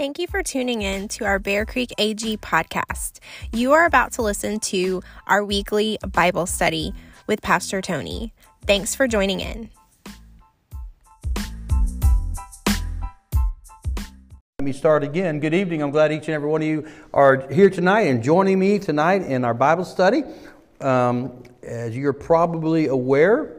Thank you for tuning in to our Bear Creek AG podcast. You are about to listen to our weekly Bible study with Pastor Tony. Thanks for joining in. Let me start again. Good evening. I'm glad each and every one of you are here tonight and joining me tonight in our Bible study. As you're probably aware,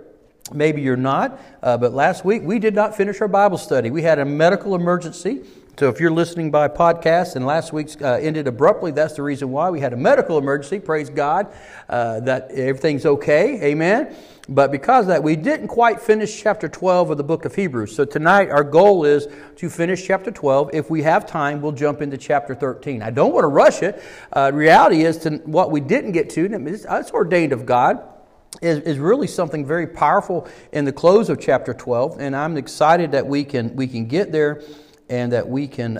maybe you're not, but last week we did not finish our Bible study. We had a medical emergency. So if you're listening by podcast and last week's ended abruptly, that's the reason why. We had a medical emergency, praise God, that everything's okay, amen. But because of that, we didn't quite finish chapter 12 of the book of Hebrews. So tonight our goal is to finish chapter 12. If we have time, we'll jump into chapter 13. I don't want to rush it. Reality is to what we didn't get to, and it's ordained of God, is really something very powerful in the close of chapter 12. And I'm excited that we can get there. And that we can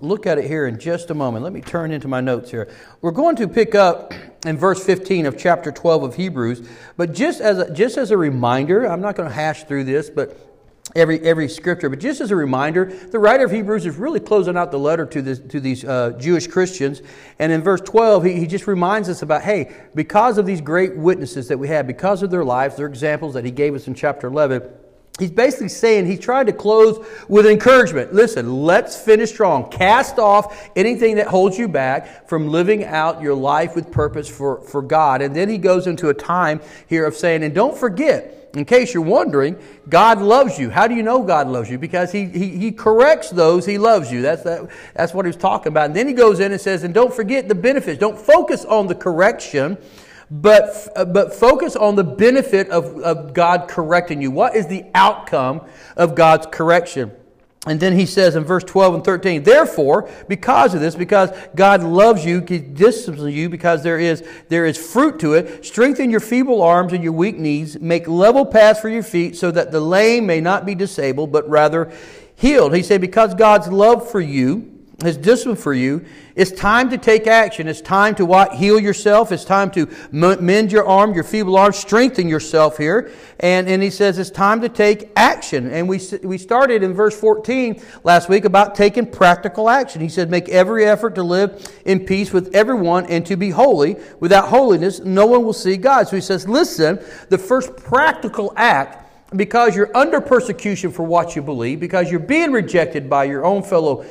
look at it here in just a moment. Let me turn into my notes here. We're going to pick up in verse 15 of chapter 12 of Hebrews. But just as a reminder, I'm not going to hash through this, but every scripture. But just as a reminder, the writer of Hebrews is really closing out the letter to these Jewish Christians. And in verse 12, he just reminds us about, hey, because of these great witnesses that we have, because of their lives, their examples that he gave us in chapter 11, he's basically saying, he tried to close with encouragement. Listen, let's finish strong. Cast off anything that holds you back from living out your life with purpose for God. And then he goes into a time here of saying, and don't forget, in case you're wondering, God loves you. How do you know God loves you? Because he corrects those he loves you. That's what he was talking about. And then he goes in and says, and don't forget the benefits. Don't focus on the correction. But focus on the benefit of God correcting you. What is the outcome of God's correction? And then he says in verse 12 and 13, therefore, because of this, because God loves you, he disciplines you, because there is fruit to it, strengthen your feeble arms and your weak knees, make level paths for your feet, so that the lame may not be disabled, but rather healed. He said, because God's love for you, his discipline for you, it's time to take action. It's time to what? Heal yourself. It's time to mend your arm, your feeble arm, strengthen yourself here. And he says it's time to take action. And we started in verse 14 last week about taking practical action. He said, make every effort to live in peace with everyone and to be holy. Without holiness, no one will see God. So he says, listen, the first practical act, because you're under persecution for what you believe, because you're being rejected by your own fellow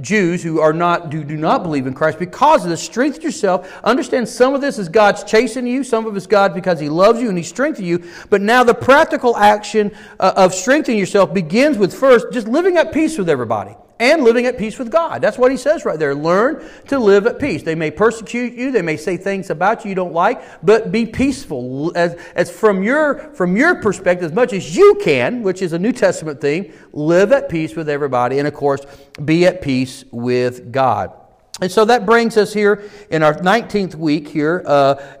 Jews who are not do not believe in Christ, because of this, strengthen yourself. Understand some of this is God's chasing you, some of it's God because he loves you and he strengthens you. But now the practical action of strengthening yourself begins with first just living at peace with everybody. And living at peace with God. That's what he says right there. Learn to live at peace. They may persecute you. They may say things about you don't like. But be peaceful. As from your perspective, as much as you can, which is a New Testament thing, live at peace with everybody. And, of course, be at peace with God. And so that brings us here in our 19th week here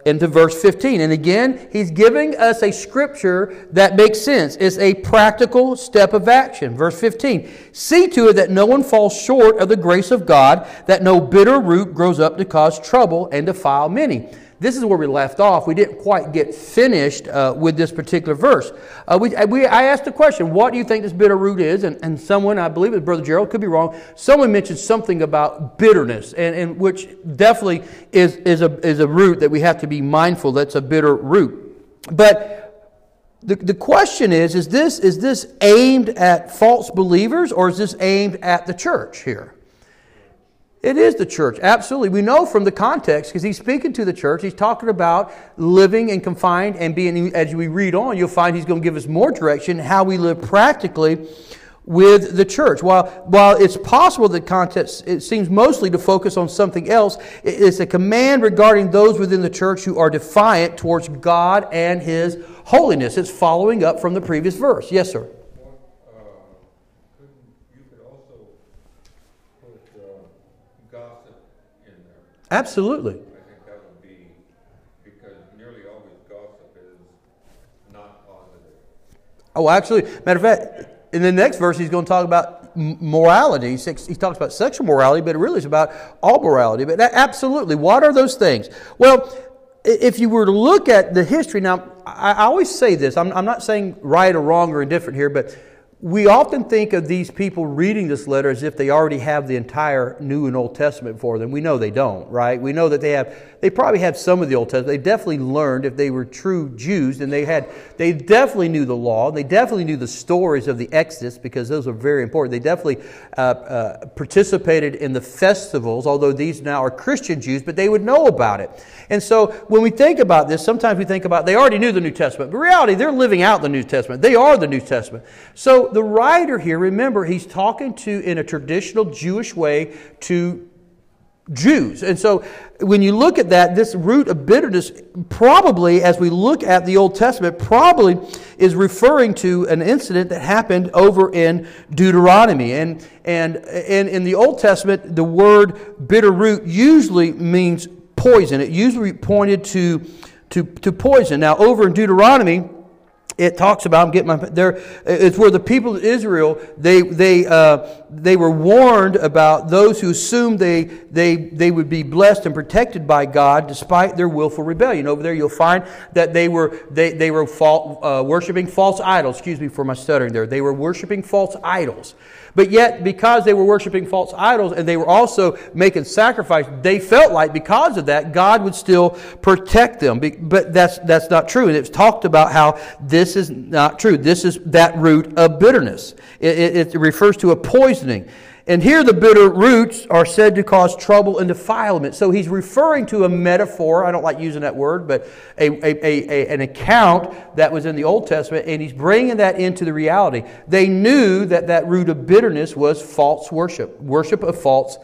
into verse 15. And again, he's giving us a scripture that makes sense. It's a practical step of action. Verse 15, see to it that no one falls short of the grace of God, that no bitter root grows up to cause trouble and defile many. This is where we left off. We didn't quite get finished with this particular verse. I asked the question, what do you think this bitter root is? And someone, I believe it was Brother Gerald, could be wrong, someone mentioned something about bitterness, and which definitely is a root that we have to be mindful that's a bitter root. But the question is this aimed at false believers, or is this aimed at the church here? It is the church, absolutely. We know from the context, because he's speaking to the church, he's talking about living and confined and being, as we read on, you'll find he's going to give us more direction how we live practically with the church. While it's possible that context, it seems mostly to focus on something else, it's a command regarding those within the church who are defiant towards God and his holiness. It's following up from the previous verse. Yes, sir. Absolutely. I think that would be because nearly always gossip is not positive. Oh, absolutely. Matter of fact, in the next verse, he's going to talk about morality. He talks about sexual morality, but it really is about all morality. But absolutely, what are those things? Well, if you were to look at the history, now, I always say this. I'm not saying right or wrong or indifferent here, but We often think of these people reading this letter as if they already have the entire New and Old Testament for them. We know they don't, right? We know that they probably have some of the Old Testament. They definitely learned, if they were true Jews, and they definitely knew the law. They definitely knew the stories of the Exodus, because those are very important. They definitely participated in the festivals, although these now are Christian Jews, but they would know about it. And so when we think about this, sometimes we think about, they already knew the New Testament. But in reality, they're living out the New Testament. They are the New Testament. So the writer here, remember, he's talking to, in a traditional Jewish way, to Jews. And so when you look at that, this root of bitterness, probably, as we look at the Old Testament, probably is referring to an incident that happened over in Deuteronomy. And in the Old Testament, the word bitter root usually means poison. It usually pointed to poison. Now, over in Deuteronomy, it talks about, it's where the people of Israel, they were warned about those who assumed they would be blessed and protected by God despite their willful rebellion. Over there, you'll find that they were worshiping false idols. Excuse me for my stuttering there. They were worshiping false idols. But yet, because they were worshiping false idols and they were also making sacrifice, they felt like because of that, God would still protect them. But that's not true. And it's talked about how this is not true. This is that root of bitterness. It refers to a poisoning. And here the bitter roots are said to cause trouble and defilement. So he's referring to a metaphor. I don't like using that word, but an account that was in the Old Testament, and he's bringing that into the reality. They knew that root of bitterness was false worship, worship of false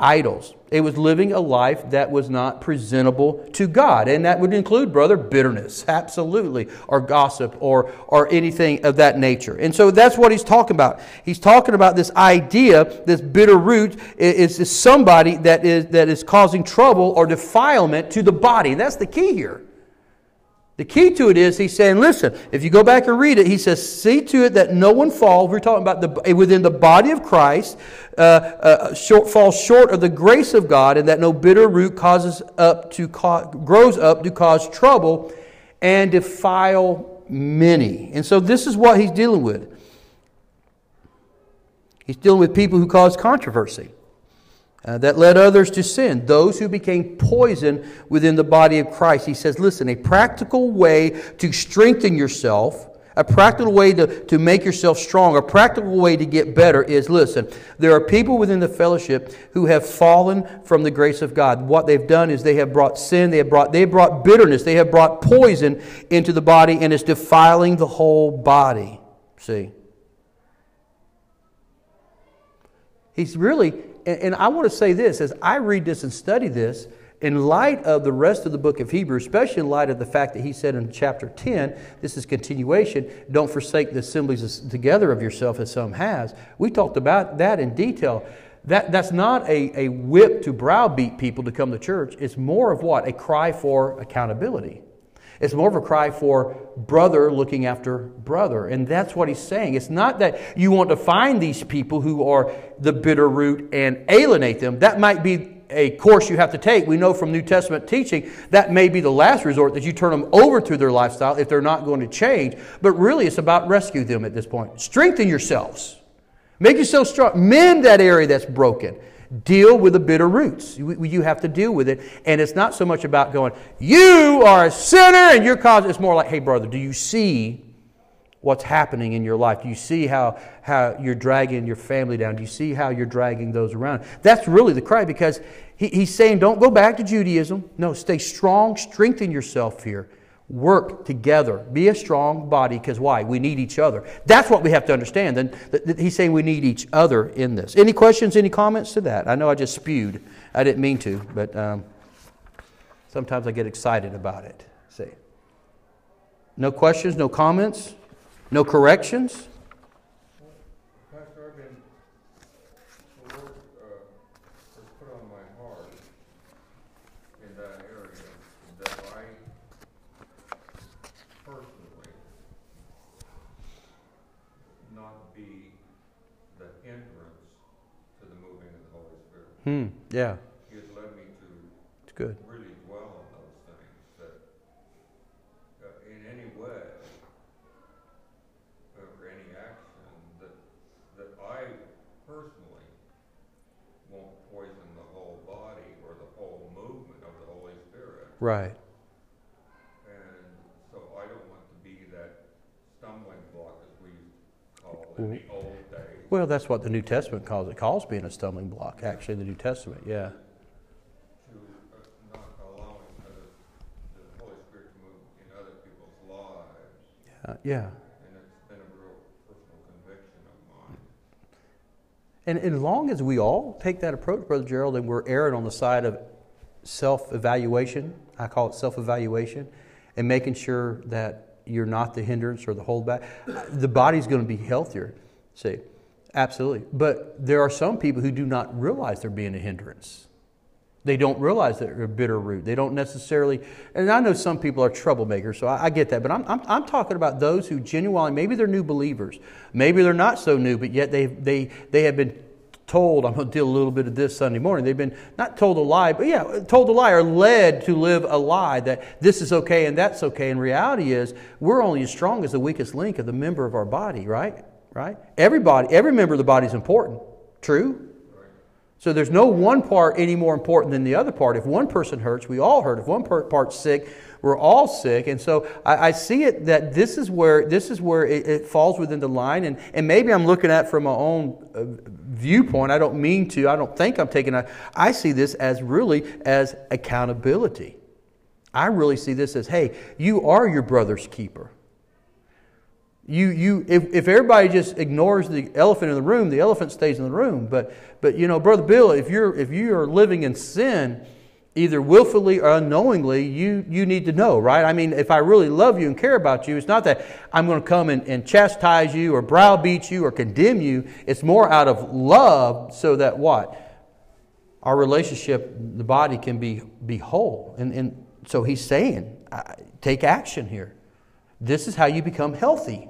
idols. It was living a life that was not presentable to God. And that would include, brother, bitterness, absolutely, or gossip, or anything of that nature. And so that's what he's talking about. He's talking about this idea, this bitter root, is somebody that is causing trouble or defilement to the body. And that's the key here. The key to it is, he's saying, listen, if you go back and read it, he says, see to it that no one falls. We're talking about within the body of Christ, falls short of the grace of God, and that no bitter root grows up to cause trouble and defile many. And so this is what he's dealing with. He's dealing with people who cause controversy. That led others to sin, those who became poison within the body of Christ. He says, listen, a practical way to strengthen yourself, a practical way to make yourself strong, a practical way to get better is, listen, there are people within the fellowship who have fallen from the grace of God. What they've done is they have brought sin, they have brought bitterness, they have brought poison into the body, and it's defiling the whole body. See? He's really... And I want to say this, as I read this and study this, in light of the rest of the book of Hebrews, especially in light of the fact that he said in chapter 10, this is continuation, don't forsake the assemblies together of yourself as some has. We talked about that in detail. That's not a whip to browbeat people to come to church. It's more of what? A cry for accountability. It's more of a cry for brother looking after brother. And that's what he's saying. It's not that you want to find these people who are the bitter root and alienate them. That might be a course you have to take. We know from New Testament teaching that may be the last resort, that you turn them over to their lifestyle if they're not going to change. But really, it's about rescue them at this point. Strengthen yourselves. Make yourself strong. Mend that area that's broken. Deal with the bitter roots. You have to deal with it. And it's not so much about going, you are a sinner and your cause. It's more like, hey, brother, do you see what's happening in your life? Do you see how you're dragging your family down? Do you see how you're dragging those around? That's really the cry, because he's saying, don't go back to Judaism. No, stay strong. Strengthen yourself here. Work together. Be a strong body, because why? We need each other. That's what we have to understand. And he's saying we need each other in this. Any questions, any comments to that? I know I just spewed. I didn't mean to, but sometimes I get excited about it. See? No questions, no comments, no corrections? Pastor, the Lord has put on my heart in that area that I personally not be the hindrance to the moving of the Holy Spirit. Yeah. He has led me to really dwell on those things, that in any way or any action that Right. And so I don't want to be that stumbling block, as we call it in the old days. Well, that's what the New Testament calls it. It calls being a stumbling block, actually, the New Testament, yeah. To not allowing the Holy Spirit to move in other people's lives. Yeah. And it's been a real personal conviction of mine. And as long as we all take that approach, Brother Gerald, and we're erring on the side of self-evaluation, I call it self-evaluation, and making sure that you're not the hindrance or the holdback, the body's going to be healthier, see, absolutely. But there are some people who do not realize they're being a hindrance. They don't realize that they're a bitter root. They don't necessarily, and I know some people are troublemakers, so I get that, but I'm talking about those who genuinely, maybe they're new believers, maybe they're not so new, but yet they have been told, I'm going to deal a little bit of this Sunday morning. They've been not told a lie, but yeah, told a lie or led to live a lie that this is okay and that's okay. And reality is we're only as strong as the weakest link of the member of our body, right? Right? Every member of the body is important. True? So there's no one part any more important than the other part. If one person hurts, we all hurt. If one part's sick, we're all sick. And so I see it that this is where it falls within the line. And maybe I'm looking at it from my own viewpoint. I don't mean to. I don't think I'm taking it. I see this as really as accountability. I really see this as, hey, you are your brother's keeper. If everybody just ignores the elephant in the room, the elephant stays in the room. But you know, Brother Bill, if you are living in sin, either willfully or unknowingly, you need to know, right? I mean, if I really love you and care about you, it's not that I'm going to come and chastise you or browbeat you or condemn you. It's more out of love, so that what? Our relationship, the body, can be whole. And so he's saying, take action here. This is how you become healthy.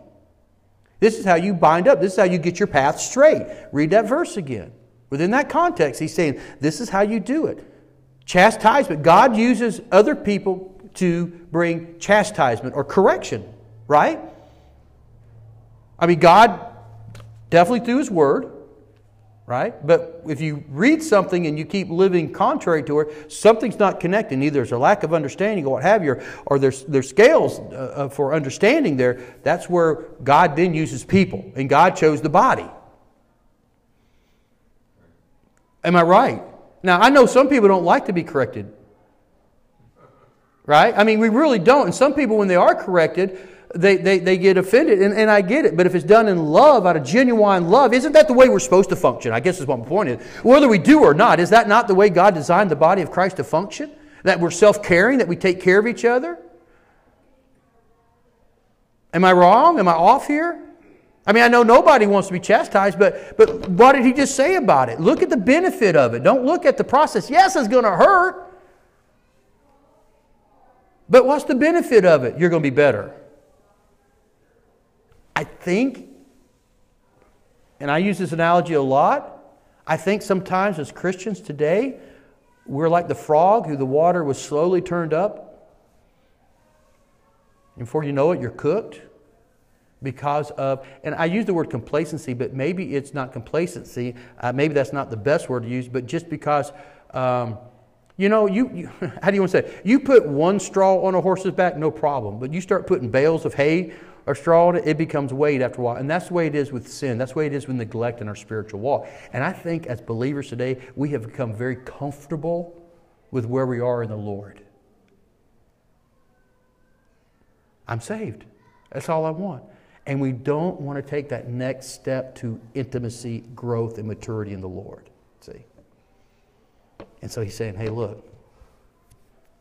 This is how you bind up. This is how you get your path straight. Read that verse again. Within that context, he's saying, this is how you do it. Chastisement. God uses other people to bring chastisement or correction, right? I mean, God definitely through His Word, right? But if you read something and you keep living contrary to it, something's not connecting. Either there's a lack of understanding or what have you, or there's scales for understanding there. That's where God then uses people, and God chose the body. Am I right? Now, I know some people don't like to be corrected, right? I mean, we really don't. And some people, when they are corrected, They get offended, and I get it. But if it's done in love, out of genuine love, isn't that the way we're supposed to function? I guess is what my point is. Whether we do or not, is that not the way God designed the body of Christ to function? That we're self-caring, that we take care of each other? Am I wrong? Am I off here? I mean, I know nobody wants to be chastised, but what did he just say about it? Look at the benefit of it. Don't look at the process. Yes, it's going to hurt. But what's the benefit of it? You're going to be better. I think, and I use this analogy a lot, I think sometimes as Christians today, we're like the frog who the water was slowly turned up. And before you know it, you're cooked because of, and I use the word complacency, but maybe it's not complacency. Maybe that's not the best word to use, but just because, you know, you how do you want to say it? You put one straw on a horse's back, no problem. But you start putting bales of hay or straw on it, it becomes weight after a while. And that's the way it is with sin. That's the way it is with neglect in our spiritual walk. And I think as believers today, we have become very comfortable with where we are in the Lord. I'm saved. That's all I want. And we don't want to take that next step to intimacy, growth, and maturity in the Lord. See? And so he's saying, hey, look,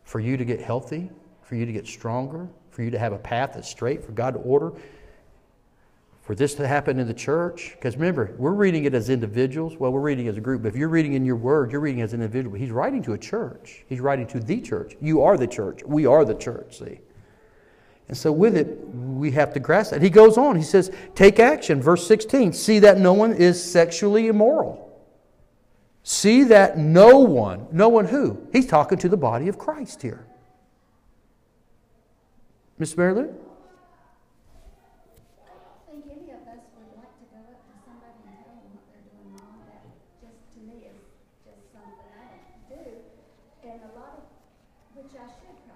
for you to get healthy, for you to get stronger, for you to have a path that's straight, for God to order, for this to happen in the church. Because remember, we're reading it as individuals. Well, we're reading as a group. But if you're reading in your word, you're reading as an individual. He's writing to a church. He's writing to the church. You are the church. We are the church, see. And so with it, we have to grasp that. He goes on. He says, take action. Verse 16, see that no one is sexually immoral. See that no one, no one who? He's talking to the body of Christ here. Ms. Marilyn? I think any of us would like to go up to somebody and tell them what they're doing wrong. That just to me is just something I don't do. And a lot of, which I should probably.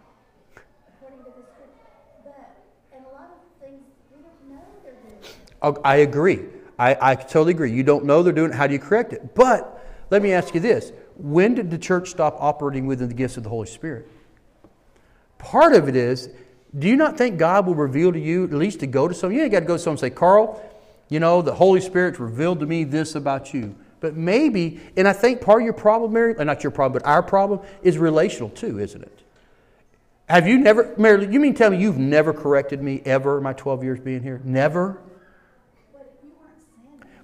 I agree. I totally agree. You don't know they're doing it. How do you correct it? But let me ask you this. When did the church stop operating within the gifts of the Holy Spirit? Part of it is, do you not think God will reveal to you, at least to go to someone? You ain't got to go to someone and say, Carl, you know, the Holy Spirit's revealed to me this about you. But maybe, and I think part of your problem, Mary, not your problem, but our problem, is relational too, isn't it? Have you never, Mary, you mean tell me you've never corrected me ever in my 12 years being here? Never?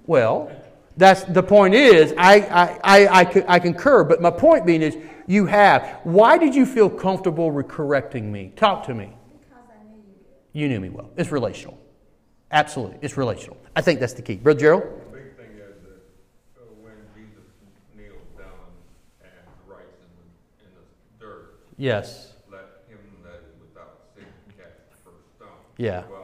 Well, that's the point is, I concur, but my point being is, you have. Why did you feel comfortable correcting me? Talk to me. Because I knew you. You knew me well. It's relational. Absolutely. It's relational. I think that's the key. Brother Gerald? The big thing is that when Jesus kneels down and writes in the dirt, yes, let him that is without sin cast the first stone. Yeah. Well,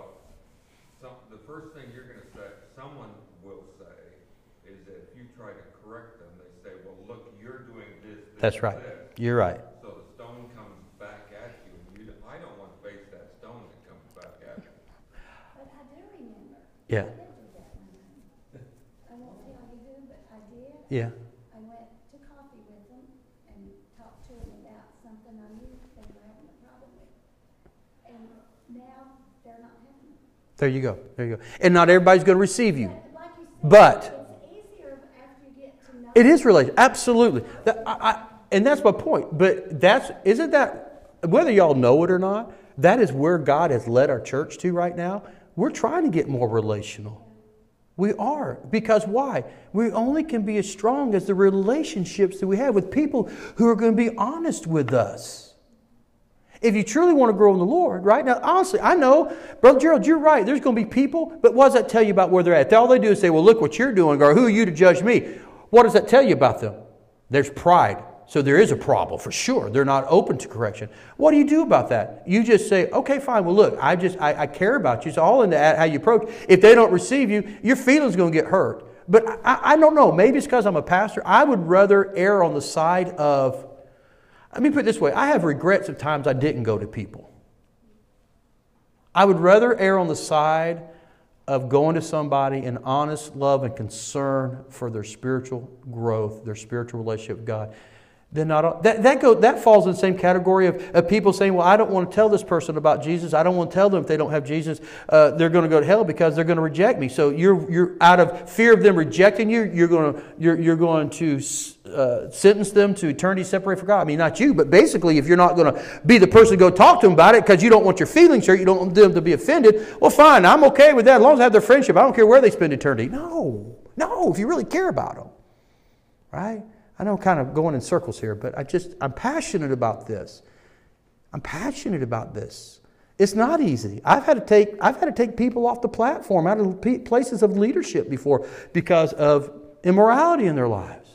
that's right. You're right. So the stone comes back at you. I don't want to face that stone that comes back at you. But I do remember. Yeah. I won't tell you who, but I did. Yeah. I went to coffee with them and talked to them about something I knew they were having a problem with. And now they're not having it. There you go. There you go. And not everybody's going to receive you. But, like you said, but it's easier after you get to know it is related. Absolutely. And that's my point. But isn't that, whether y'all know it or not, that is where God has led our church to right now. We're trying to get more relational. We are. Because why? We only can be as strong as the relationships that we have with people who are going to be honest with us. If you truly want to grow in the Lord, right? Now, honestly, I know, Brother Gerald, you're right. There's going to be people, but what does that tell you about where they're at? All they do is say, well, look what you're doing, or who are you to judge me? What does that tell you about them? There's pride. So there is a problem for sure. They're not open to correction. What do you do about that? You just say, okay, fine. Well, look, I care about you. It's all in how you approach. If they don't receive you, your feelings are going to get hurt. But I don't know. Maybe it's because I'm a pastor. I would rather err on the side of, let me put it this way. I have regrets of times I didn't go to people. I would rather err on the side of going to somebody in honest love and concern for their spiritual growth, their spiritual relationship with God. Then that falls in the same category of people saying, well, I don't want to tell this person about Jesus. I don't want to tell them if they don't have Jesus, they're going to go to hell because they're going to reject me. So you're out of fear of them rejecting you, you're going to sentence them to eternity separated from God. I mean, not you, but basically if you're not going to be the person to go talk to them about it because you don't want your feelings hurt, you don't want them to be offended, well, fine, I'm okay with that as long as I have their friendship. I don't care where they spend eternity. No, if you really care about them, right? I know I'm kind of going in circles here, but I'm passionate about this. I'm passionate about this. It's not easy. I've had to take people off the platform, out of places of leadership before because of immorality in their lives.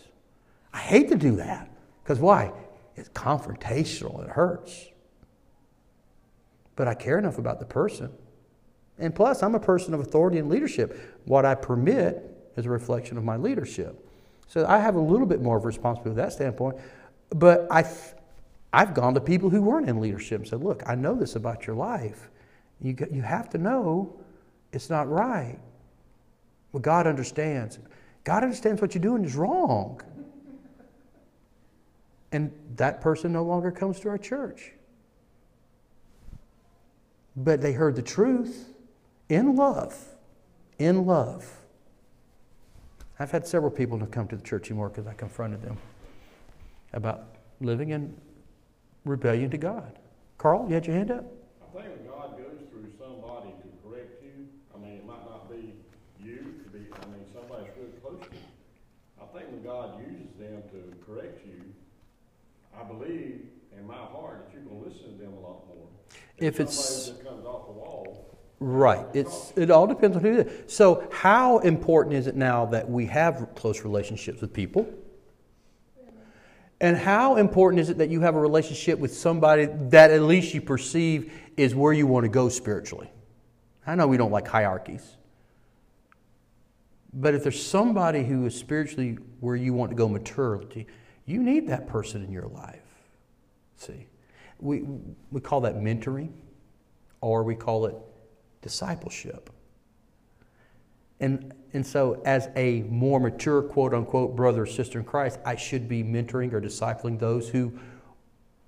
I hate to do that because why? It's confrontational. It hurts. But I care enough about the person. And plus, I'm a person of authority and leadership. What I permit is a reflection of my leadership. So I have a little bit more of a responsibility from that standpoint. But I've gone to people who weren't in leadership and said, look, I know this about your life. You have to know it's not right. Well, God understands. God understands what you're doing is wrong. And that person no longer comes to our church. But they heard the truth in love. In love. I've had several people not come to the church anymore because I confronted them about living in rebellion to God. Carl, you had your hand up? I think when God goes through somebody to correct you, I mean, it might not be you, it could be, I mean, somebody's really close to you. I think when God uses them to correct you, I believe in my heart that you're going to listen to them a lot more. If it's somebody that comes off the wall. Right. It all depends on who it is. So how important is it now that we have close relationships with people? And how important is it that you have a relationship with somebody that at least you perceive is where you want to go spiritually? I know we don't like hierarchies. But if there's somebody who is spiritually where you want to go maturity, you need that person in your life. See, we call that mentoring, or we call it discipleship. And so as a more mature, quote-unquote, brother or sister in Christ, I should be mentoring or discipling those who,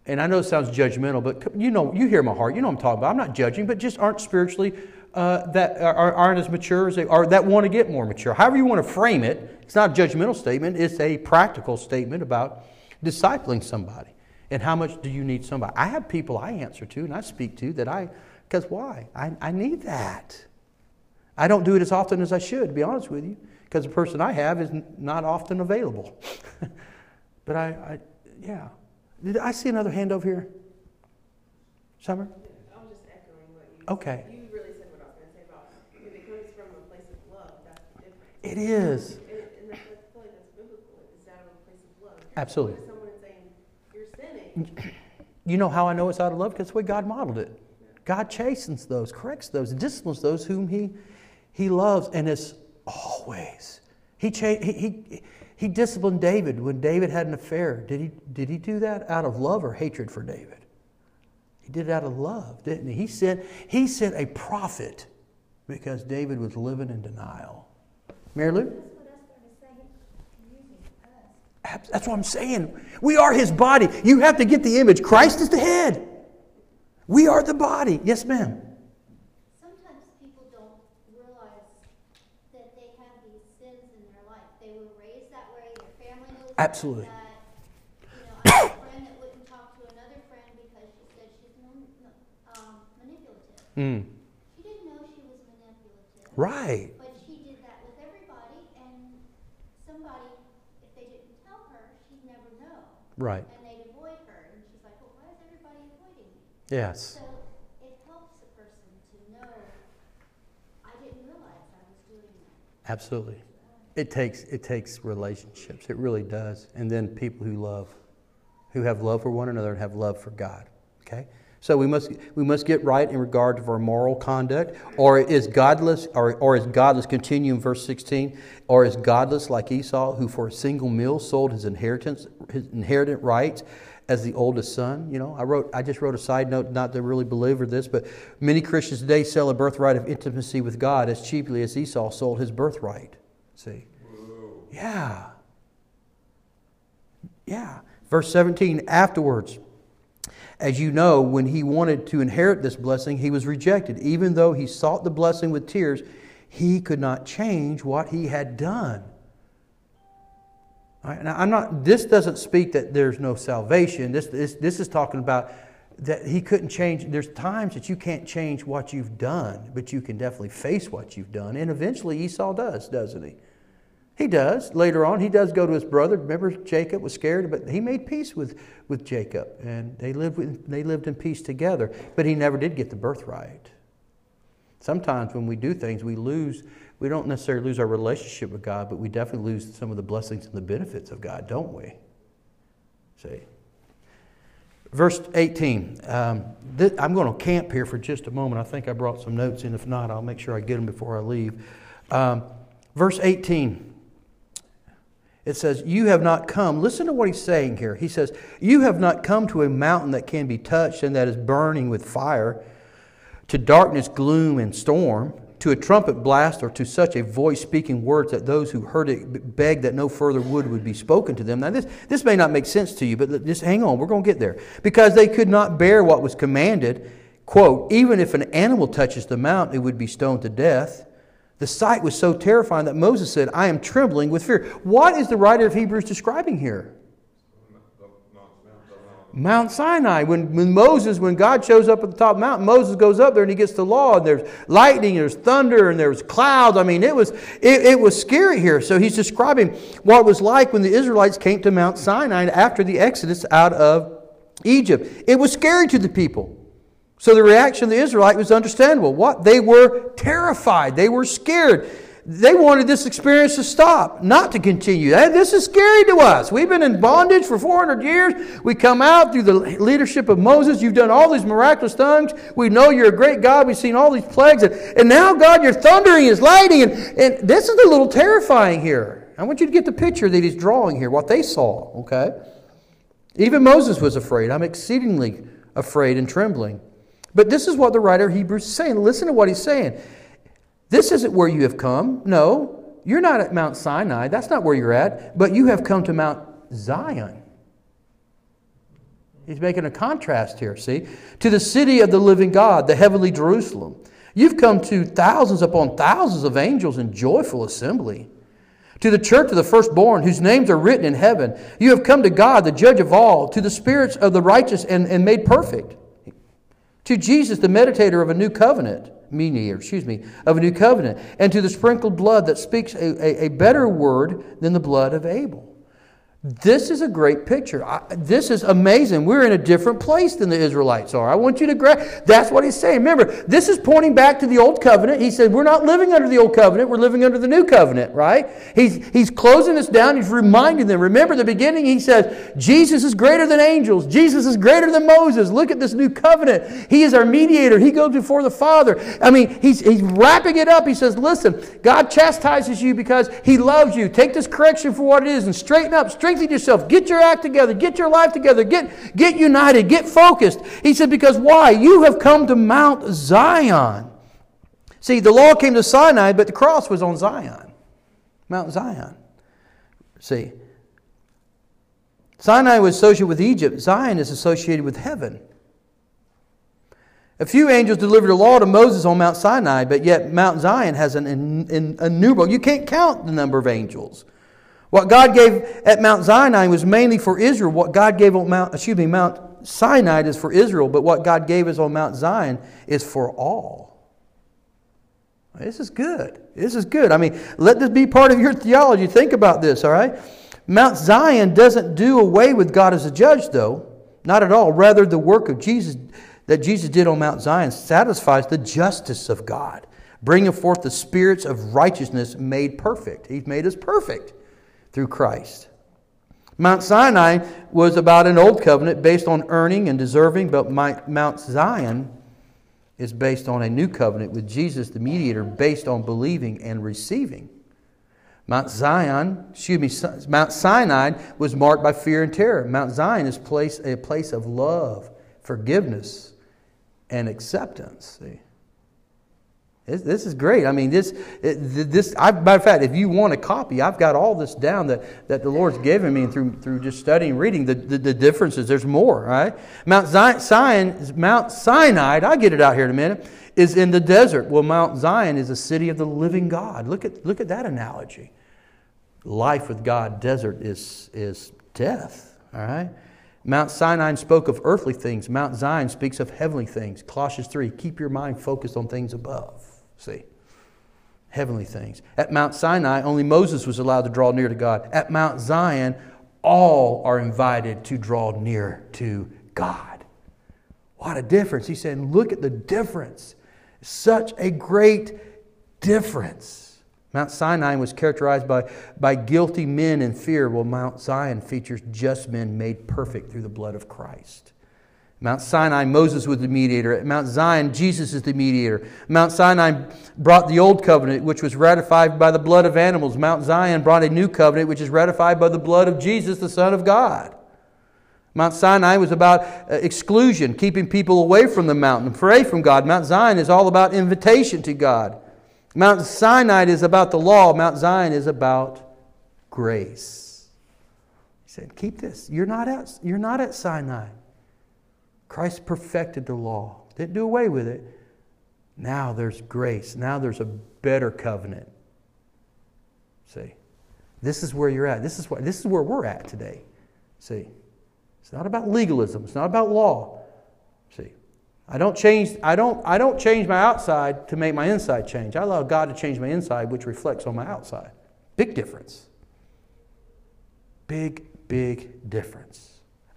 and I know it sounds judgmental, but you know, you hear my heart, you know what I'm talking about. I'm not judging, but just aren't spiritually, aren't as mature as they are, that want to get more mature. However you want to frame it, it's not a judgmental statement, it's a practical statement about discipling somebody. And how much do you need somebody? I have people I answer to and I speak to that because why? I need that. I don't do it as often as I should, to be honest with you, because the person I have is not often available. But yeah. Did I see another hand over here? Summer? I'm just echoing what you said. Okay. You really said what I was going to say about if it comes from a place of love, that's the difference. It is. And that's the point that's biblical, is that a place of love. Absolutely. Someone is saying, you're sinning. You know how I know it's out of love? Because the way God modeled it. God chastens those, corrects those, disciplines those whom He loves, and it's always. He disciplined David when David had an affair. Did he do that out of love or hatred for David? He did it out of love, didn't he? He sent a prophet because David was living in denial. Mary Lou? That's what I'm saying. We are His body. You have to get the image. Christ is the head. We are the body. Yes, ma'am. Sometimes people don't realize that they have these sins in their life. They were raised that way. Their family was absolutely. That. You know, I have a friend that wouldn't talk to another friend because she said she's manipulative. She didn't know she was manipulative. Right. But she did that with everybody, and somebody, if they didn't tell her, she'd never know. Right. And yes. So it helps a person to know, I didn't realize I was doing that. Absolutely. It takes relationships. It really does. And then people who love, who have love for one another and have love for God. Okay? So we must get right in regard to our moral conduct, or is godless, or is godless, continue in verse 16, or is godless like Esau, who for a single meal sold his inheritance rights as the oldest son. You know, I just wrote a side note, not to really belabor this, but many Christians today sell a birthright of intimacy with God as cheaply as Esau sold his birthright. See? Whoa. Yeah. Yeah. Verse 17, afterwards, as you know, when he wanted to inherit this blessing, he was rejected. Even though he sought the blessing with tears, he could not change what he had done. All right, now, this doesn't speak that there's no salvation. This is talking about that he couldn't change. There's times that you can't change what you've done, but you can definitely face what you've done. And eventually Esau does, doesn't he? He does. Later on, he does go to his brother. Remember, Jacob was scared, but he made peace with Jacob. And they lived in peace together. But he never did get the birthright. Sometimes when we do things, we don't necessarily lose our relationship with God, but we definitely lose some of the blessings and the benefits of God, don't we? See? Verse 18. I'm going to camp here for just a moment. I think I brought some notes in. If not, I'll make sure I get them before I leave. Verse 18. It says, you have not come. Listen to what he's saying here. He says, you have not come to a mountain that can be touched and that is burning with fire, to darkness, gloom, and storm, to a trumpet blast, or to such a voice speaking words that those who heard it begged that no further wood would be spoken to them. Now this may not make sense to you, but just hang on. We're going to get there. Because they could not bear what was commanded. Quote, even if an animal touches the mount, it would be stoned to death. The sight was so terrifying that Moses said, I am trembling with fear. What is the writer of Hebrews describing here? Mount Sinai. When God shows up at the top of the mountain, Moses goes up there and he gets the law, and there's lightning, and there's thunder, and there's clouds. I mean, it was scary here. So he's describing what it was like when the Israelites came to Mount Sinai after the Exodus out of Egypt. It was scary to the people. So the reaction of the Israelite was understandable. What? They were terrified. They were scared. They wanted this experience to stop, not to continue. Hey, this is scary to us. We've been in bondage for 400 years. We come out through the leadership of Moses. You've done all these miraculous things. We know you're a great God. We've seen all these plagues. And now, God, you're thundering, is lightning. And this is a little terrifying here. I want you to get the picture that he's drawing here, what they saw. Okay? Even Moses was afraid. I'm exceedingly afraid and trembling. But this is what the writer of Hebrews is saying. Listen to what he's saying. This isn't where you have come. No, you're not at Mount Sinai. That's not where you're at. But you have come to Mount Zion. He's making a contrast here, see? To the city of the living God, the heavenly Jerusalem. You've come to thousands upon thousands of angels in joyful assembly. To the church of the firstborn, whose names are written in heaven. You have come to God, the judge of all, to the spirits of the righteous and made perfect. To Jesus, the mediator of a new covenant. Of a new covenant. And to the sprinkled blood that speaks a better word than the blood of Abel. This is a great picture. This is amazing. We're in a different place than the Israelites are. I want you to grasp. That's what he's saying. Remember, this is pointing back to the old covenant. He said, we're not living under the old covenant. We're living under the new covenant, right? He's closing this down. He's reminding them. Remember the beginning, he says, Jesus is greater than angels. Jesus is greater than Moses. Look at this new covenant. He is our mediator. He goes before the Father. I mean, he's wrapping it up. He says, listen, God chastises you because he loves you. Take this correction for what it is and straighten up, strengthen yourself, get your act together, get your life together, get united, get focused. He said, because why? You have come to Mount Zion. See, the law came to Sinai, but the cross was on Zion, Mount Zion. See, Sinai was associated with Egypt. Zion is associated with heaven. A few angels delivered a law to Moses on Mount Sinai, but yet Mount Zion has an innumerable. You can't count the number of angels. What God gave at Mount Sinai was mainly for Israel. What God gave on Mount Sinai is for Israel, but what God gave us on Mount Zion is for all. This is good. This is good. I mean, let this be part of your theology. Think about this, all right? Mount Zion doesn't do away with God as a judge, though. Not at all. Rather, the work of Jesus that Jesus did on Mount Zion satisfies the justice of God, bringing forth the spirits of righteousness made perfect. He's made us perfect through Christ. Mount Sinai was about an old covenant based on earning and deserving, but Mount Zion is based on a new covenant with Jesus, the mediator, based on believing and receiving. Mount Sinai was marked by fear and terror. Mount Zion is a place of love, forgiveness, and acceptance. See? This is great. I mean, matter of fact, if you want a copy, I've got all this down that the Lord's given me through just studying, reading the differences. There's more, right? Mount Sinai, I'll get it out here in a minute, is in the desert. Well, Mount Zion is a city of the living God. Look at that analogy. Life with God, desert is death, all right? Mount Sinai spoke of earthly things. Mount Zion speaks of heavenly things. Colossians 3, keep your mind focused on things above. See, heavenly things. At Mount Sinai, only Moses was allowed to draw near to God. At Mount Zion, all are invited to draw near to God. What a difference. He's saying, look at the difference. Such a great difference. Mount Sinai was characterized by guilty men in fear. Well, Mount Zion features just men made perfect through the blood of Christ. Mount Sinai, Moses was the mediator. At Mount Zion, Jesus is the mediator. Mount Sinai brought the old covenant, which was ratified by the blood of animals. Mount Zion brought a new covenant, which is ratified by the blood of Jesus, the Son of God. Mount Sinai was about exclusion, keeping people away from the mountain, away from God. Mount Zion is all about invitation to God. Mount Sinai is about the law. Mount Zion is about grace. He said, keep this. You're not at Sinai. Christ perfected the law. Didn't do away with it. Now there's grace. Now there's a better covenant. See? This is where you're at. This is where we're at today. See? It's not about legalism. It's not about law. See? I don't change my outside to make my inside change. I allow God to change my inside, which reflects on my outside. Big difference. Big, big difference.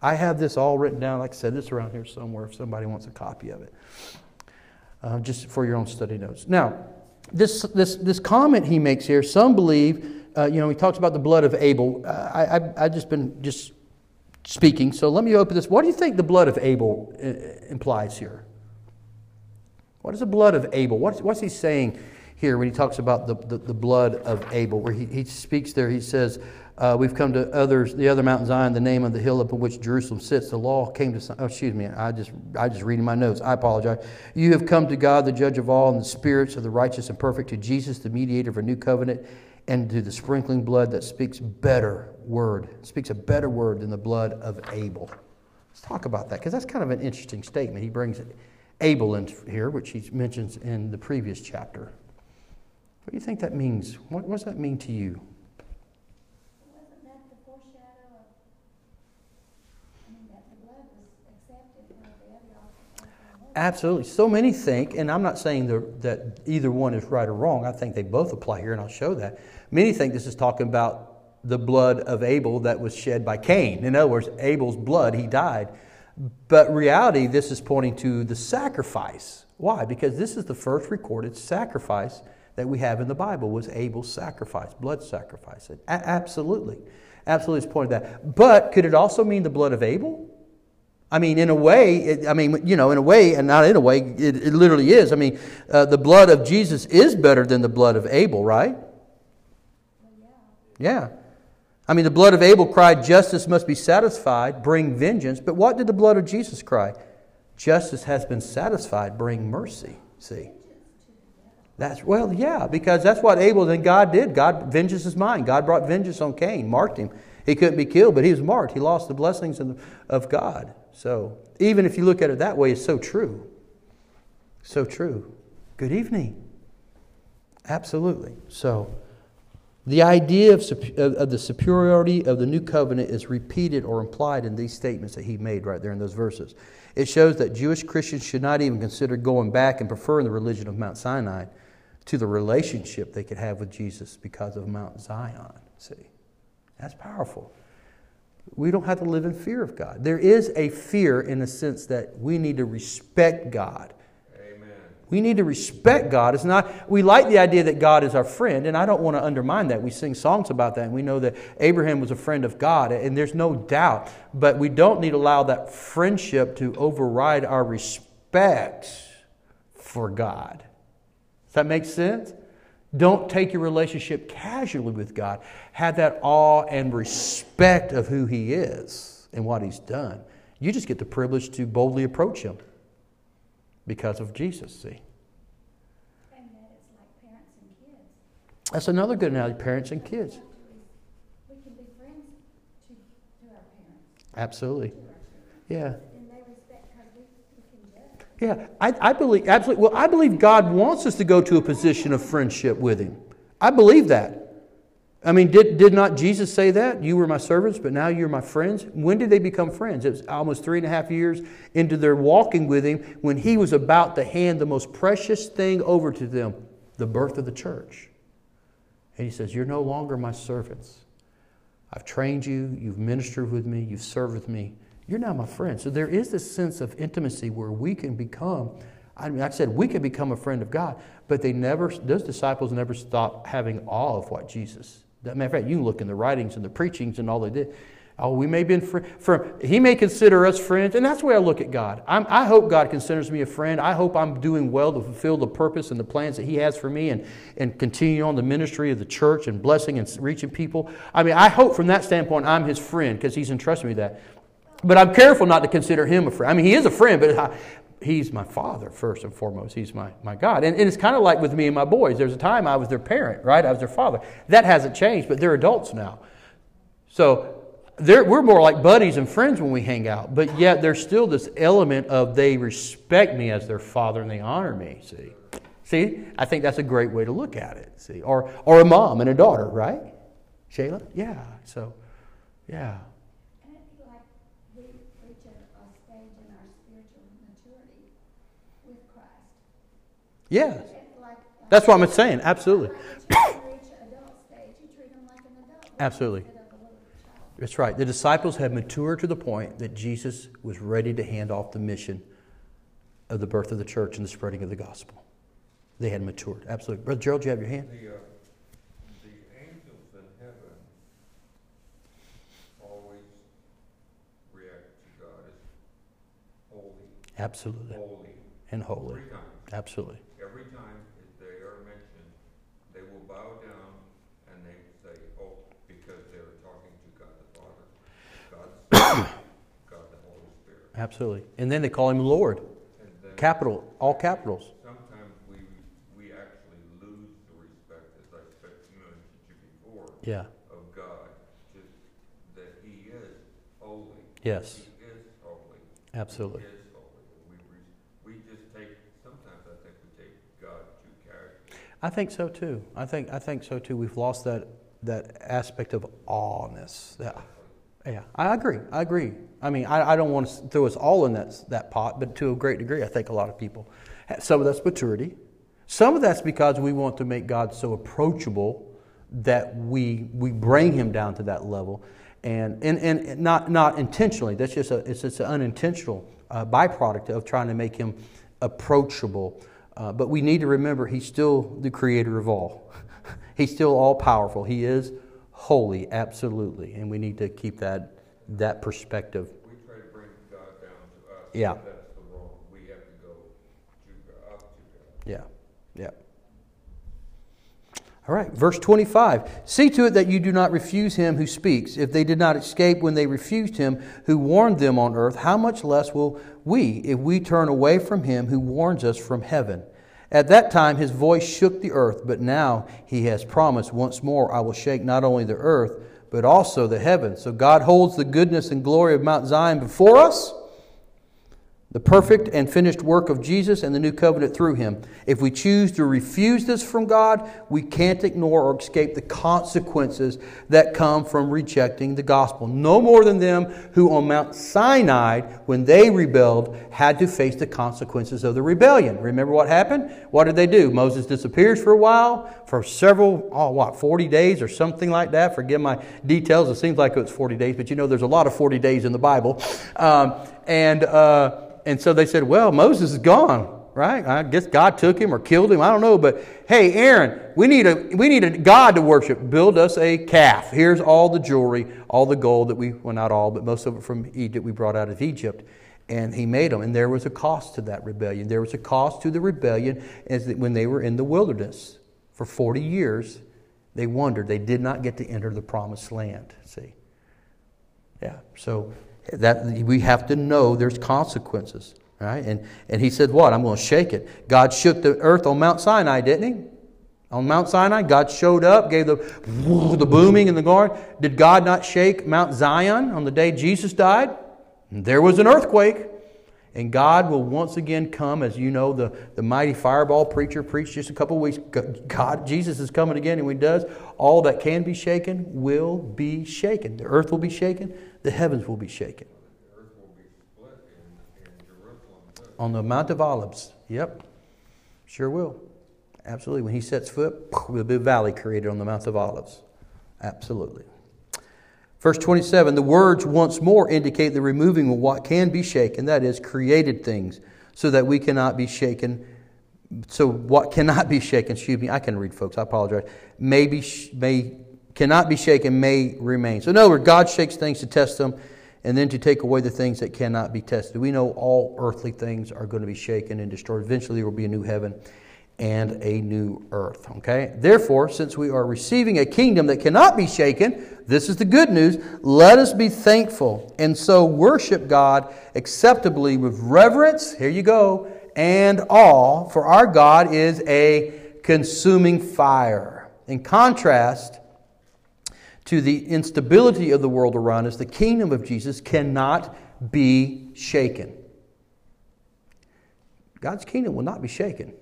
I have this all written down. Like I said, it's around here somewhere if somebody wants a copy of it. Just for your own study notes. Now, this comment he makes here, some believe, he talks about the blood of Abel. I've just been speaking, so let me open this. What do you think the blood of Abel implies here? What is the blood of Abel? What's he saying here when he talks about the blood of Abel? Where he speaks there, he says, We've come to others, the other Mount Zion, the name of the hill upon which Jerusalem sits. The law came to, I just reading my notes. I apologize. You have come to God, the judge of all, and the spirits of the righteous and perfect, to Jesus, the mediator of a new covenant, and to the sprinkling blood that speaks a better word than the blood of Abel. Let's talk about that, because that's kind of an interesting statement. He brings Abel in here, which he mentions in the previous chapter. What do you think that means? What does that mean to you? Absolutely. So many think, and I'm not saying that either one is right or wrong. I think they both apply here, and I'll show that. Many think this is talking about the blood of Abel that was shed by Cain. In other words, Abel's blood, he died. But reality, this is pointing to the sacrifice. Why? Because this is the first recorded sacrifice that we have in the Bible, was Abel's sacrifice, blood sacrifice. Absolutely. Absolutely is pointing to that. But could it also mean the blood of Abel? I mean, in a way, it literally is. I mean, the blood of Jesus is better than the blood of Abel, right? Yeah. I mean, the blood of Abel cried, justice must be satisfied, bring vengeance. But what did the blood of Jesus cry? Justice has been satisfied, bring mercy. See? Because that's what Abel and God did. God, vengeance is mine. God brought vengeance on Cain, marked him. He couldn't be killed, but he was marked. He lost the blessings of God. So even if you look at it that way, it's so true. So true. Good evening. Absolutely. So the idea of the superiority of the new covenant is repeated or implied in these statements that he made right there in those verses. It shows that Jewish Christians should not even consider going back and preferring the religion of Mount Sinai to the relationship they could have with Jesus because of Mount Zion. See? That's powerful. We don't have to live in fear of God. There is a fear in the sense that we need to respect God. Amen. We need to respect God. It's not, we like the idea that God is our friend, and I don't want to undermine that. We sing songs about that, and we know that Abraham was a friend of God, and there's no doubt. But we don't need to allow that friendship to override our respect for God. Does that make sense? Don't take your relationship casually with God. Have that awe and respect of who He is and what He's done. You just get the privilege to boldly approach Him because of Jesus, see? And that it's like parents and kids. That's another good analogy, parents and kids. We can be friends to our parents. Absolutely. Yeah. Yeah, I believe, absolutely. Well, I believe God wants us to go to a position of friendship with Him. I believe that. I mean, did not Jesus say that? You were my servants, but now you're my friends. When did they become friends? It was almost 3.5 years into their walking with Him when He was about to hand the most precious thing over to them, the birth of the church. And He says, you're no longer my servants. I've trained you. You've ministered with me. You've served with me. You're now my friend. So there is this sense of intimacy where we can become, we can become a friend of God, but those disciples never stopped having awe of what Jesus, as a matter of fact, you can look in the writings and the preachings and all they did. Oh, we may have been friends. He may consider us friends, and that's the way I look at God. I hope God considers me a friend. I hope I'm doing well to fulfill the purpose and the plans that He has for me and continue on the ministry of the church and blessing and reaching people. I mean, I hope from that standpoint I'm His friend because He's entrusted me that. But I'm careful not to consider Him a friend. I mean, He is a friend, but He's my Father, first and foremost. He's my God. And it's kind of like with me and my boys. There's a time I was their parent, right? I was their father. That hasn't changed, but they're adults now. So we're more like buddies and friends when we hang out. But yet there's still this element of they respect me as their father and they honor me, see? See, I think that's a great way to look at it, see? Or a mom and a daughter, right? Shayla? Yeah, so, yeah. Yeah, that's what I'm saying. Absolutely. Absolutely. That's right. The disciples had matured to the point that Jesus was ready to hand off the mission of the birth of the church and the spreading of the gospel. They had matured. Absolutely. Brother Gerald, do you have your hand? The angels in heaven always react to God as holy. Absolutely. Holy. And holy. Absolutely. Every time they are mentioned, they will bow down and they say, oh, because they're talking Absolutely. And then they call him Lord. Capital, all capitals. Sometimes we actually lose the respect, as I mentioned to you before, yeah, of God, just that He is holy. Yes. He is holy. Absolutely. He is holy. We just take, sometimes I think we take God too casually. I think so too. I think so too. We've lost that aspect of awness. Yeah, I agree. I mean, I don't want to throw us all in that pot, but to a great degree, I think a lot of people. Some of that's maturity. Some of that's because we want to make God so approachable that we bring Him down to that level, and not intentionally. That's just it's an unintentional byproduct of trying to make Him approachable. But we need to remember He's still the Creator of all. He's still all powerful. He is holy, absolutely, and we need to keep that perspective. We try to bring God down to us. Yeah. So that's the wrong. We have to go up to God. Yeah. Yeah. All right. Verse 25. See to it that you do not refuse him who speaks. If they did not escape when they refused him who warned them on earth, how much less will we if we turn away from him who warns us from heaven? At that time his voice shook the earth, but now he has promised, once more I will shake not only the earth, but also the heavens. So God holds the goodness and glory of Mount Zion before us, the perfect and finished work of Jesus and the new covenant through him. If we choose to refuse this from God, we can't ignore or escape the consequences that come from rejecting the gospel. No more than them who on Mount Sinai, when they rebelled, had to face the consequences of the rebellion. Remember what happened? What did they do? Moses disappears for a while, for several, 40 days or something like that. Forgive my details. It seems like it was 40 days, but you know there's a lot of 40 days in the Bible. And so they said, well, Moses is gone, right? I guess God took him or killed him. I don't know. But, hey, Aaron, we need a God to worship. Build us a calf. Here's all the jewelry, all the gold that not all, but most of it from Egypt we brought out of Egypt. And he made them. And there was a cost to that rebellion. There was a cost to the rebellion when they were in the wilderness. For 40 years, they wandered. They did not get to enter the promised land, see? Yeah, so that we have to know there's consequences, right? And he said, what? I'm going to shake it. God shook the earth on Mount Sinai, didn't he? On Mount Sinai, God showed up, gave the booming in the garden. Did God not shake Mount Zion on the day Jesus died? There was an earthquake. And God will once again come, as you know, the mighty fireball preacher preached just a couple of weeks. God, Jesus is coming again, and when he does, all that can be shaken will be shaken. The earth will be shaken. The heavens will be shaken. The earth will be split in Jerusalem. On the Mount of Olives. Yep. Sure will. Absolutely. When he sets foot, there'll be a valley created on the Mount of Olives. Absolutely. Verse 27, the words once more indicate the removing of what can be shaken, that is, created things, so that we cannot be shaken. So what cannot be shaken, excuse me, I can read, folks, I apologize, cannot be shaken, may remain. So in other words, God shakes things to test them and then to take away the things that cannot be tested. We know all earthly things are going to be shaken and destroyed. Eventually there will be a new heaven and a new earth, okay? Therefore, since we are receiving a kingdom that cannot be shaken, this is the good news, let us be thankful and so worship God acceptably with reverence, here you go, and awe, for our God is a consuming fire. In contrast to the instability of the world around us, the kingdom of Jesus cannot be shaken. God's kingdom will not be shaken.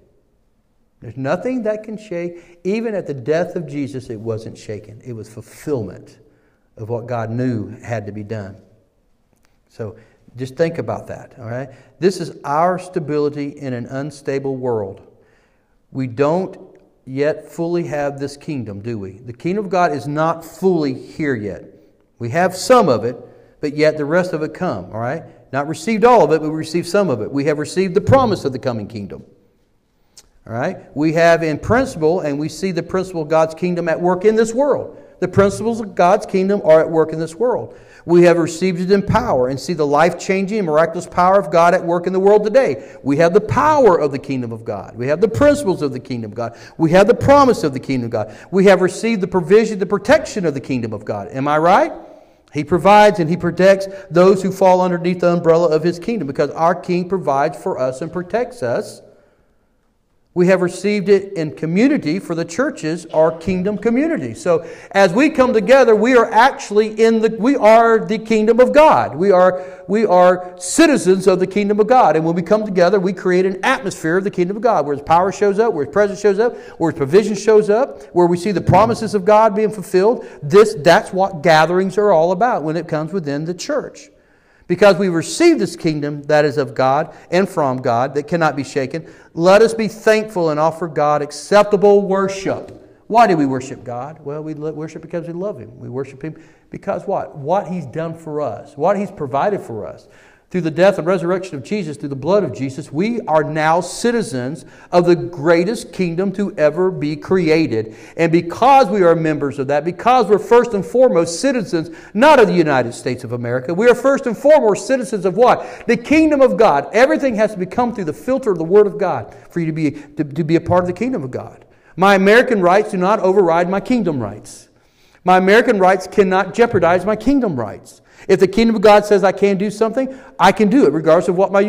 There's nothing that can shake. Even at the death of Jesus, it wasn't shaken. It was fulfillment of what God knew had to be done. So just think about that, all right? This is our stability in an unstable world. We don't yet fully have this kingdom, do we? The kingdom of God is not fully here yet. We have some of it, but yet the rest of it come, all right? Not received all of it, but we received some of it. We have received the promise of the coming kingdom. All right? We have in principle, and we see the principle of God's kingdom at work in this world. The principles of God's kingdom are at work in this world. We have received it in power and see the life-changing, miraculous power of God at work in the world today. We have the power of the kingdom of God. We have the principles of the kingdom of God. We have the promise of the kingdom of God. We have received the provision, the protection of the kingdom of God. Am I right? He provides and He protects those who fall underneath the umbrella of His kingdom, because our King provides for us and protects us. We have received it in community, for the churches are kingdom community. So as we come together, we are actually we are the kingdom of God. We are citizens of the kingdom of God. And when we come together, we create an atmosphere of the kingdom of God, where His power shows up, where His presence shows up, where His provision shows up, where we see the promises of God being fulfilled. That's what gatherings are all about when it comes within the church. Because we receive this kingdom that is of God and from God, that cannot be shaken, let us be thankful and offer God acceptable worship. Why do we worship God? Well, we worship because we love Him. We worship Him because what? What He's done for us. What He's provided for us. Through the death and resurrection of Jesus, through the blood of Jesus, we are now citizens of the greatest kingdom to ever be created. And because we are members of that, because we're first and foremost citizens, not of the United States of America, we are first and foremost citizens of what? The kingdom of God. Everything has to become through the filter of the Word of God for you to be a part of the kingdom of God. My American rights do not override my kingdom rights. My American rights cannot jeopardize my kingdom rights. If the kingdom of God says I can do something, I can do it, regardless of what my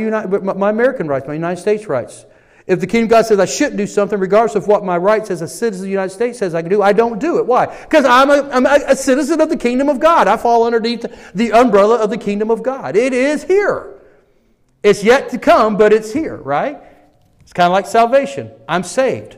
American rights, my United States rights. If the kingdom of God says I shouldn't do something, regardless of what my rights as a citizen of the United States says I can do, I don't do it. Why? Because I'm a citizen of the kingdom of God. I fall underneath the umbrella of the kingdom of God. It is here. It's yet to come, but it's here, right? It's kind of like salvation. I'm saved.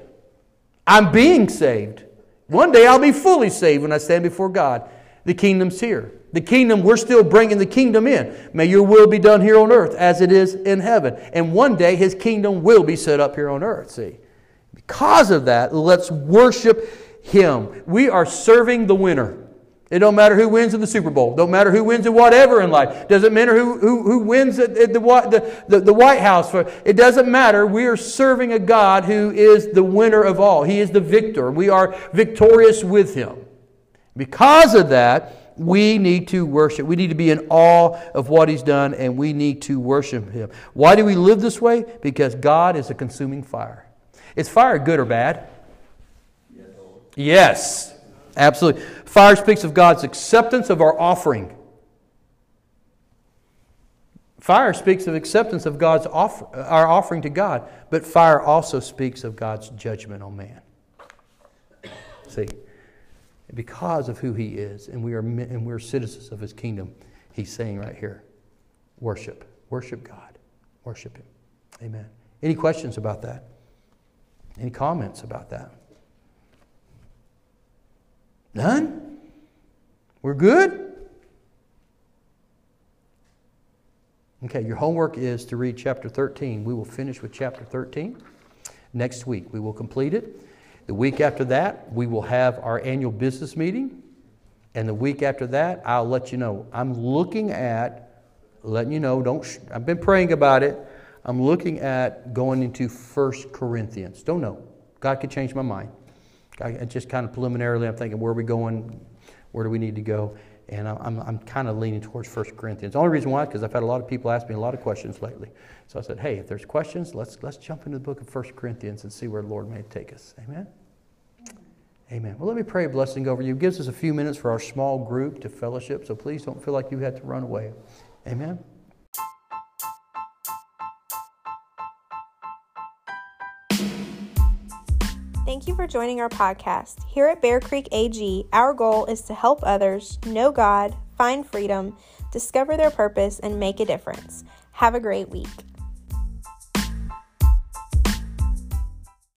I'm being saved. One day I'll be fully saved when I stand before God. The kingdom's here. The kingdom, we're still bringing the kingdom in. May your will be done here on earth as it is in heaven. And one day His kingdom will be set up here on earth, see. Because of that, let's worship Him. We are serving the winner. It don't matter who wins in the Super Bowl. Don't matter who wins in whatever in life. Doesn't matter who wins at the White House. It doesn't matter. We are serving a God who is the winner of all. He is the victor. We are victorious with Him. Because of that, we need to worship. We need to be in awe of what He's done, and we need to worship Him. Why do we live this way? Because God is a consuming fire. Is fire good or bad? Yes, absolutely. Fire speaks of God's acceptance of our offering. Fire speaks of acceptance of our offering to God, but fire also speaks of God's judgment on man. See? Because of who He is, and we're citizens of His kingdom, He's saying right here, worship. Worship God. Worship Him. Amen. Any questions about that? Any comments about that? None? We're good? Okay, your homework is to read chapter 13. We will finish with chapter 13 next week. We will complete it. The week after that, we will have our annual business meeting. And the week after that, I'll let you know. I'm looking at, letting you know, I've been praying about it. I'm looking at going into 1 Corinthians. Don't know. God could change my mind. I just kind of preliminarily, I'm thinking, where are we going? Where do we need to go? And I'm kind of leaning towards 1 Corinthians. The only reason why is because I've had a lot of people ask me a lot of questions lately. So I said, hey, if there's questions, let's jump into the book of 1 Corinthians and see where the Lord may take us. Amen? Amen. Well, let me pray a blessing over you. It gives us a few minutes for our small group to fellowship, so please don't feel like you had to run away. Amen. Thank you for joining our podcast. Here at Bear Creek AG, our goal is to help others know God, find freedom, discover their purpose, and make a difference. Have a great week.